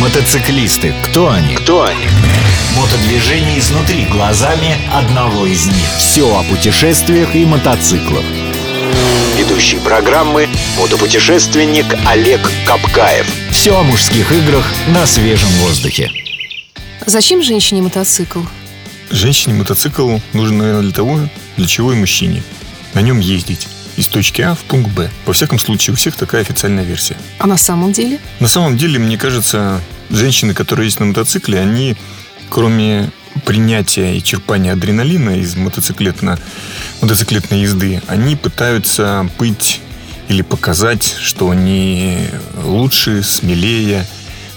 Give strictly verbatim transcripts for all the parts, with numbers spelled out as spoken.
Мотоциклисты. Кто они? Кто они? Мотодвижение изнутри глазами одного из них. Все о путешествиях и мотоциклах. Ведущий программы — мотопутешественник Олег Капкаев. Все о мужских играх на свежем воздухе. Зачем женщине мотоцикл? Женщине мотоцикл нужен, наверное, для того, для чего и мужчине. На нем ездить из точки А в пункт Б. Во всяком случае, у всех такая официальная версия. А на самом деле? На самом деле, мне кажется, женщины, которые ездят на мотоцикле, они, кроме принятия и черпания адреналина из мотоциклетно, мотоциклетной езды, они пытаются быть или показать, что они лучше, смелее,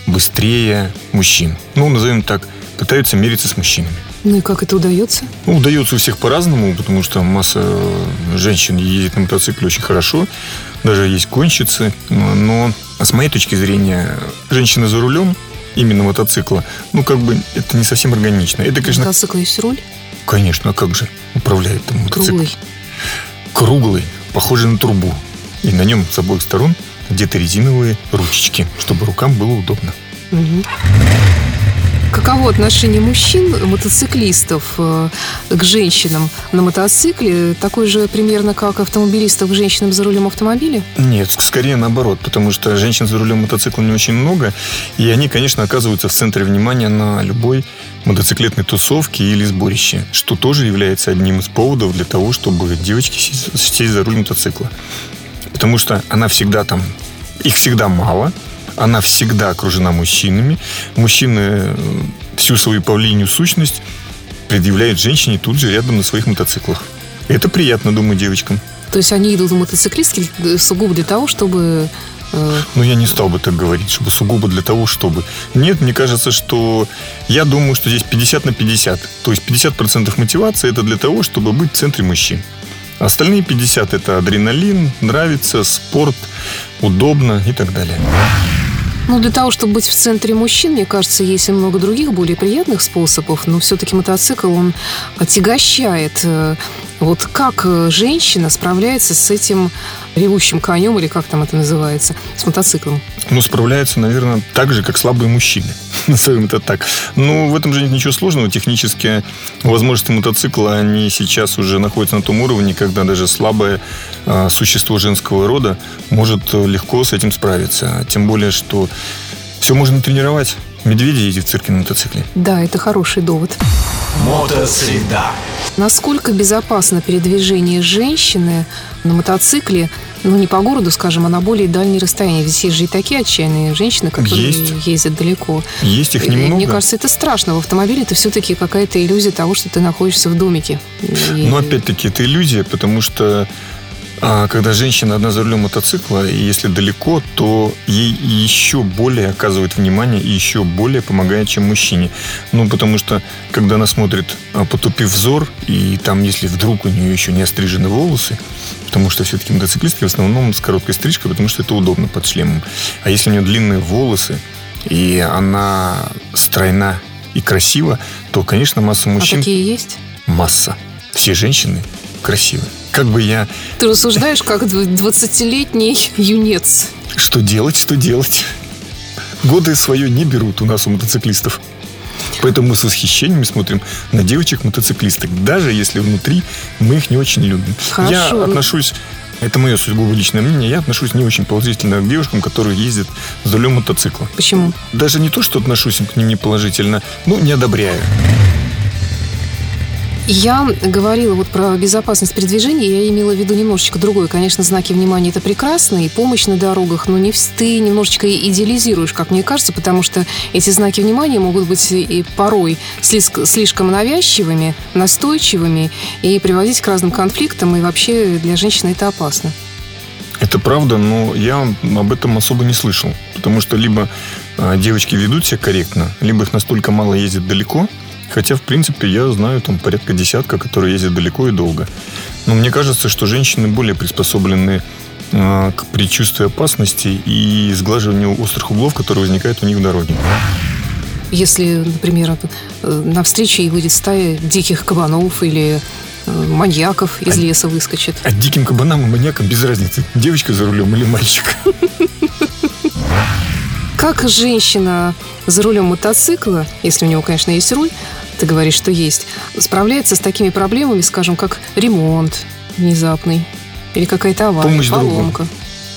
быстрее мужчин. Ну, назовем так, пытаются мериться с мужчинами. Ну и как это удается? Ну, удается у всех по-разному, потому что масса женщин ездит на мотоцикле очень хорошо, даже есть гонщицы. Но с моей точки зрения, женщина за рулем именно мотоцикла, ну, как бы это не совсем органично. Это, конечно... Мотоцикл есть руль? Конечно, а как же управляет там мотоцикл? Круглый. Круглый, похожий на трубу. И на нем с обоих сторон где-то резиновые ручечки, чтобы рукам было удобно. Угу. Каково отношение мужчин, мотоциклистов, к женщинам на мотоцикле? Такое же примерно, как автомобилистов к женщинам за рулем автомобиля? Нет, скорее наоборот, потому что женщин за рулем мотоцикла не очень много, и они, конечно, оказываются в центре внимания на любой мотоциклетной тусовке или сборище, что тоже является одним из поводов для того, чтобы девочки сесть за руль мотоцикла. Потому что она всегда там, их всегда мало, она всегда окружена мужчинами. Мужчины всю свою павлинью сущность предъявляют женщине тут же рядом на своих мотоциклах. Это приятно, думаю, девочкам. То есть они идут в мотоциклистки сугубо для того, чтобы... Э... Ну, я не стал бы так говорить, чтобы сугубо для того, чтобы... Нет, мне кажется, что... Я думаю, что здесь пятьдесят на пятьдесят. То есть пятьдесят процентов мотивации — это для того, чтобы быть в центре мужчин. Остальные пятьдесят — это адреналин, нравится, спорт, удобно и так далее. Ну, для того, чтобы быть в центре мужчин, мне кажется, есть и много других, более приятных способов, но все-таки мотоцикл, он отягощает. Вот как женщина справляется с этим ревущим конем, или как там это называется, с мотоциклом? Ну, справляется, наверное, так же, как слабые мужчины. Назовем это так. Но в этом же нет ничего сложного. Технические возможности мотоцикла, они сейчас уже находятся на том уровне, когда даже слабое а, существо женского рода может легко с этим справиться. Тем более, что все можно тренировать. Медведи ездят в цирке на мотоцикле. Да, это хороший довод. Мотосреда. Насколько безопасно передвижение женщины на мотоцикле, ну, не по городу, скажем, а на более дальние расстояния? Ведь есть же и такие отчаянные женщины, которые есть. ездят далеко. Есть, их немного. И, мне кажется, это страшно. В автомобиле это все-таки какая-то иллюзия того, что ты находишься в домике. И... Но опять-таки это иллюзия, потому что а когда женщина одна за рулем мотоцикла, и если далеко, то ей еще более оказывает внимание и еще более помогает, чем мужчине. Ну, потому что, когда она смотрит, потупив взор, и там, если вдруг у нее еще не острижены волосы, потому что все-таки мотоциклистки в основном с короткой стрижкой, потому что это удобно под шлемом. А если у нее длинные волосы, и она стройна и красива, то, конечно, масса мужчин... А такие есть? Масса. Все женщины красивы. Как бы я... Ты рассуждаешь, как двадцатилетний юнец. Что делать, что делать. Годы свое не берут у нас, у мотоциклистов. Поэтому мы с восхищением смотрим на девочек-мотоциклисток, даже если внутри мы их не очень любим. Хорошо. Я отношусь... Это мое сугубо личное мнение. Я отношусь не очень положительно к девушкам, которые ездят за рулем мотоцикла. Почему? Даже не то, что отношусь к ним неположительно, но не одобряю. Я говорила вот про безопасность передвижения, я имела в виду немножечко другое. Конечно, знаки внимания — это прекрасно, и помощь на дорогах, но не ты немножечко идеализируешь, как мне кажется, потому что эти знаки внимания могут быть и порой слишком навязчивыми, настойчивыми и приводить к разным конфликтам, и вообще для женщины это опасно. Это правда, но я об этом особо не слышал, потому что либо девочки ведут себя корректно, либо их настолько мало ездит далеко. Хотя, в принципе, я знаю там порядка десятка, которые ездят далеко и долго. Но мне кажется, что женщины более приспособлены э, к предчувствию опасности и сглаживанию острых углов, которые возникают у них в дороге. Если, например, навстречу ей выйдет стая диких кабанов или э, маньяков из а, леса выскочит. А диким кабанам и маньякам без разницы, девочка за рулем или мальчик. Как женщина за рулем мотоцикла, если у него, конечно, есть руль, ты говоришь, что есть, справляется с такими проблемами, скажем, как ремонт внезапный или какая-то авария, помощь поломка? Другу.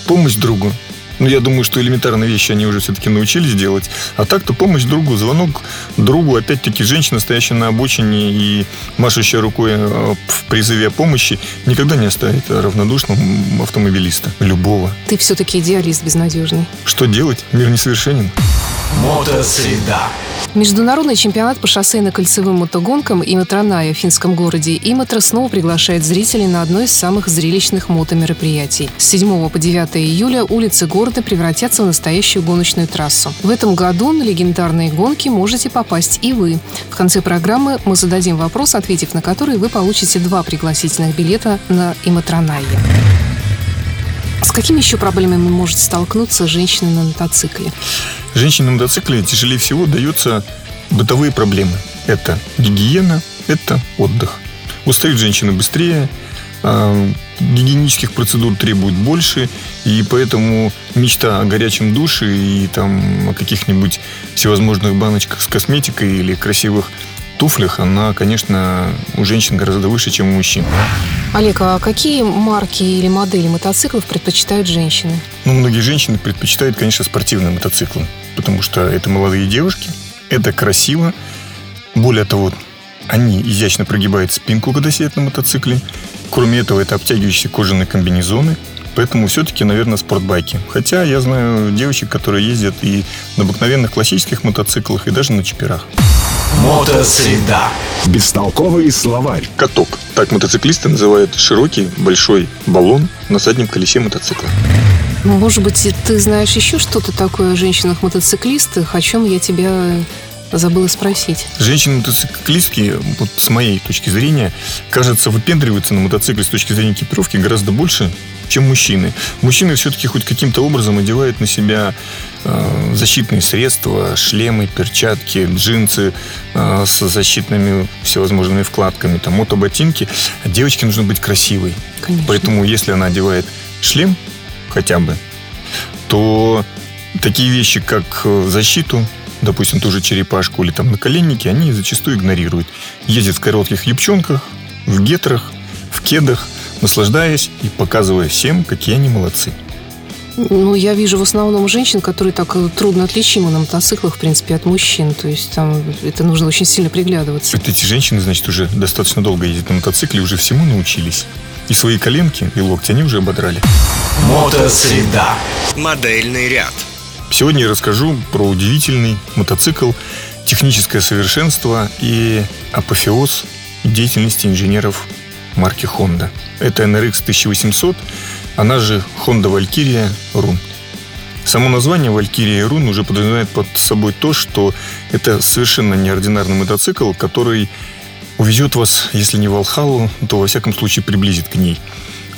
Помощь другу. Ну, я думаю, что элементарные вещи они уже все-таки научились делать. А так-то помощь другу, звонок другу. Опять-таки, женщина, стоящая на обочине и машущая рукой в призыве о помощи, никогда не оставит равнодушным автомобилиста. Любого. Ты все-таки идеалист безнадежный. Что делать? Мир несовершенен. Мотосреда. Международный чемпионат по шоссейно-кольцевым мотогонкам Иматранайя в финском городе Иматра снова приглашает зрителей на одно из самых зрелищных мотомероприятий. С седьмого по девятое июля улицы города превратятся в настоящую гоночную трассу. В этом году на легендарные гонки можете попасть и вы. В конце программы мы зададим вопрос, ответив на который вы получите два пригласительных билета на Иматранайя. С какими еще проблемами может столкнуться женщина на мотоцикле? Женщинам на мотоцикле тяжелее всего даются бытовые проблемы. Это гигиена, это отдых. Устают женщины быстрее, гигиенических процедур требует больше, и поэтому мечта о горячем душе и там, о каких-нибудь всевозможных баночках с косметикой или красивых туфлях, она, конечно, у женщин гораздо выше, чем у мужчин. Олег, а какие марки или модели мотоциклов предпочитают женщины? Ну, многие женщины предпочитают, конечно, спортивные мотоциклы, потому что это молодые девушки, это красиво. Более того, они изящно прогибают спинку, когда сидят на мотоцикле. Кроме этого, это обтягивающие кожаные комбинезоны. Поэтому все-таки, наверное, спортбайки. Хотя я знаю девочек, которые ездят и на обыкновенных классических мотоциклах, и даже на чиперах. Мотосреда. Бестолковый словарь. Каток. Так мотоциклисты называют широкий большой баллон на заднем колесе мотоцикла. Может быть, ты знаешь еще что-то такое о женщинах-мотоциклистах, о чем я тебя забыла спросить? Женщины-мотоциклистки, вот с моей точки зрения, кажется, выпендриваются на мотоцикле с точки зрения экипировки гораздо больше, чем мужчины. Мужчины все-таки хоть каким-то образом одевают на себя э, защитные средства, шлемы, перчатки, джинсы э, с защитными всевозможными вкладками, там, мотоботинки. А девочке нужно быть красивой. Конечно. Поэтому, если она одевает шлем хотя бы, то такие вещи, как защиту, допустим, ту же черепашку или там наколенники, они зачастую игнорируют. Ездят в коротких юбчонках, в гетрах, в кедах, наслаждаясь и показывая всем, какие они молодцы. Ну, я вижу в основном женщин, которые так трудно отличимы на мотоциклах, в принципе, от мужчин. То есть там это нужно очень сильно приглядываться. Вот эти женщины, значит, уже достаточно долго ездят на мотоцикле, уже всему научились. И свои коленки, и локти они уже ободрали. Мотосреда. Модельный ряд. Сегодня я расскажу про удивительный мотоцикл, техническое совершенство и апофеоз деятельности инженеров марки Honda. Это эн эр икс тысяча восемьсот, она же Honda Valkyrie Rune. Само название Valkyrie Rune уже подразумевает под собой то, что это совершенно неординарный мотоцикл, который увезет вас, если не в Вальхаллу, то во всяком случае приблизит к ней.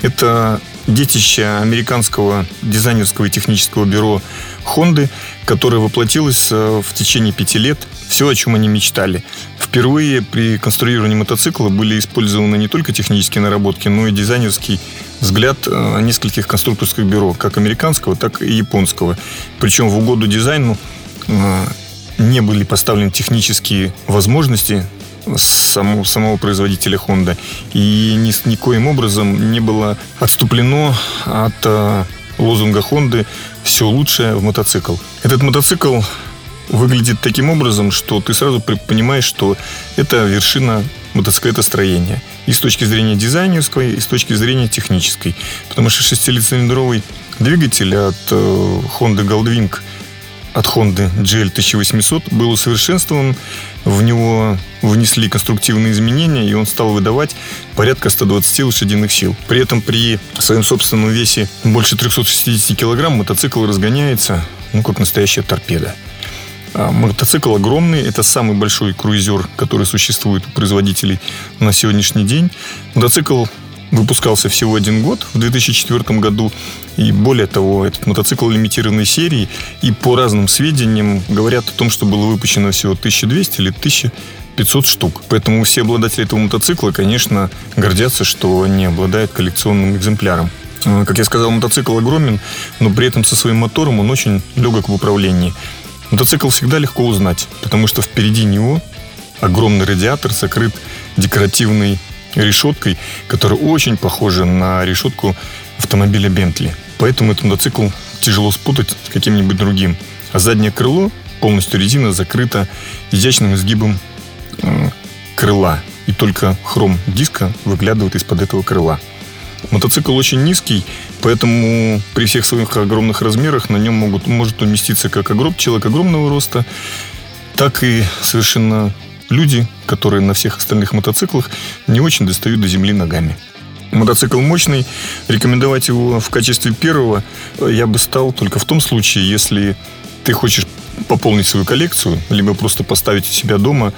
Это детище американского дизайнерского и технического бюро Honda, которое воплотилось в течение пяти лет. Все, о чем они мечтали. Впервые при конструировании мотоцикла были использованы не только технические наработки, но и дизайнерский взгляд нескольких конструкторских бюро, как американского, так и японского. Причем в угоду дизайну не были поставлены технические возможности Самого, самого производителя Honda, и ни, никоим образом не было отступлено от э, лозунга Honda «Все лучшее в мотоцикл». Этот мотоцикл выглядит таким образом, что ты сразу понимаешь, что это вершина мотоциклетостроения и с точки зрения дизайнерской, и с точки зрения технической, потому что шестицилиндровый двигатель от э, Honda goldwing, от Honda джи эл тысяча восемьсот был усовершенствован. В него внесли конструктивные изменения, и он стал выдавать порядка ста двадцати лошадиных сил. При этом при своем собственном весе больше трехсот шестидесяти килограмм мотоцикл разгоняется, ну, как настоящая торпеда. А мотоцикл огромный. Это самый большой круизер, который существует у производителей на сегодняшний день. Мотоцикл выпускался всего один год, в две тысячи четвёртом году. И более того, этот мотоцикл лимитированной серии. И по разным сведениям говорят о том, что было выпущено всего тысяча двести или тысяча пятьсот штук. Поэтому все обладатели этого мотоцикла, конечно, гордятся, что они обладают коллекционным экземпляром. Как я сказал, мотоцикл огромен, но при этом со своим мотором он очень легок в управлении. Мотоцикл всегда легко узнать, потому что впереди него огромный радиатор закрыт декоративной решеткой, которая очень похожа на решетку автомобиля Бентли. Поэтому этот мотоцикл тяжело спутать с каким-нибудь другим. А заднее крыло, полностью резина, закрыто изящным изгибом э, крыла. И только хром диска выглядывает из-под этого крыла. Мотоцикл очень низкий, поэтому при всех своих огромных размерах на нем могут, может уместиться как огром, человек огромного роста, так и совершенно люди, которые на всех остальных мотоциклах не очень достают до земли ногами. Мотоцикл мощный, рекомендовать его в качестве первого я бы стал только в том случае, если ты хочешь пополнить свою коллекцию, либо просто поставить у себя дома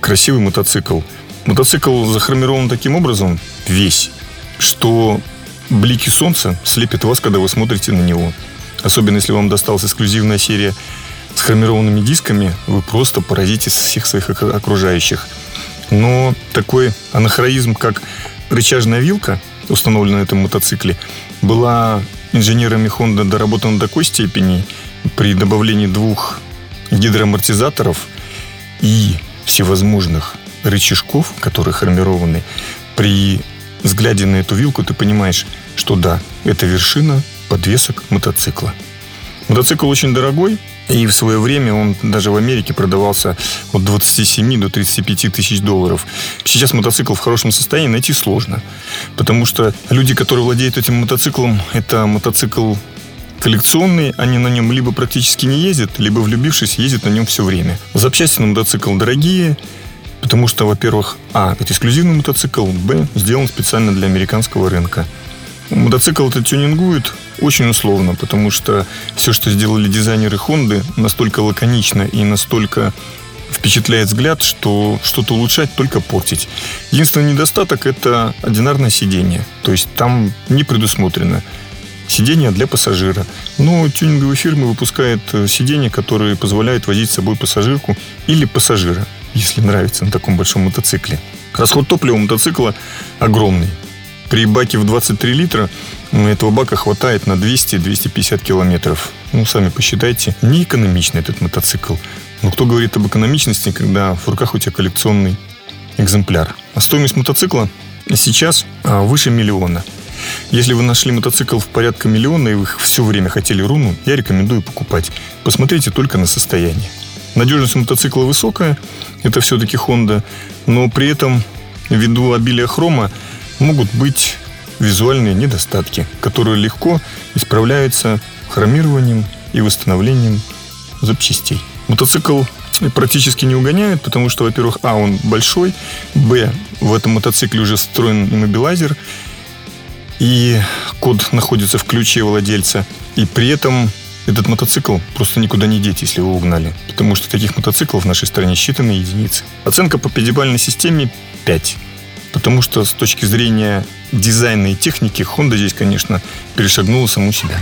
красивый мотоцикл. Мотоцикл захромирован таким образом, весь, что блики солнца слепят вас, когда вы смотрите на него. Особенно если вам досталась эксклюзивная серия с хромированными дисками, вы просто поразите всех своих окружающих. Но такой анахронизм, как рычажная вилка, установленная на этом мотоцикле, была инженерами Honda доработана до такой степени при добавлении двух гидроамортизаторов и всевозможных рычажков, которые хромированы. При взгляде на эту вилку ты понимаешь, что да, это вершина подвесок мотоцикла. Мотоцикл очень дорогой, и в свое время он даже в Америке продавался от двадцати семи до тридцати пяти тысяч долларов. Сейчас мотоцикл в хорошем состоянии найти сложно, потому что люди, которые владеют этим мотоциклом, это мотоцикл коллекционный, они на нем либо практически не ездят, либо, влюбившись, ездят на нем все время. Запчасти на мотоцикл дорогие, потому что, во-первых, а, это эксклюзивный мотоцикл, б, сделан специально для американского рынка. Мотоцикл это тюнингует очень условно, потому что все, что сделали дизайнеры Honda, настолько лаконично и настолько впечатляет взгляд, что что-то улучшать, только портить. Единственный недостаток – это одинарное сиденье, то есть там не предусмотрено сиденье для пассажира. Но тюнинговые фирмы выпускают сиденья, которые позволяют возить с собой пассажирку или пассажира, если нравится на таком большом мотоцикле. Расход топлива у мотоцикла огромный. При баке в двадцать три литра этого бака хватает на двести-двести пятьдесят километров. Ну, сами посчитайте, неэкономичный этот мотоцикл. Но кто говорит об экономичности, когда в руках у тебя коллекционный экземпляр? А стоимость мотоцикла сейчас выше миллиона. Если вы нашли мотоцикл в порядке миллиона и вы все время хотели руну, я рекомендую покупать. Посмотрите только на состояние. Надежность мотоцикла высокая, это все-таки Honda, но при этом ввиду обилия хрома могут быть визуальные недостатки, которые легко исправляются хромированием и восстановлением запчастей. Мотоцикл практически не угоняет, потому что, во-первых, а, он большой, б, в этом мотоцикле уже встроен иммобилайзер, и код находится в ключе владельца, и при этом этот мотоцикл просто никуда не деть, если его угнали, потому что таких мотоциклов в нашей стране считаны единицы. Оценка по пятибалльной системе пять. Потому что с точки зрения дизайна и техники Honda здесь, конечно, перешагнула саму себя.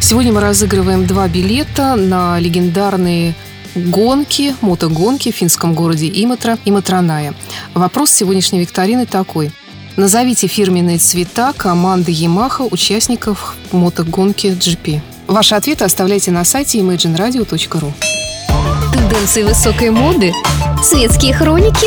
Сегодня мы разыгрываем два билета на легендарные гонки, мотогонки в финском городе Иматра, Иматранайя. Вопрос сегодняшней викторины такой. Назовите фирменные цвета команды Ямаха участников мотогонки Джипи. Ваши ответы оставляйте на сайте имаджин радио точка ру. Тенденции высокой моды, светские хроники,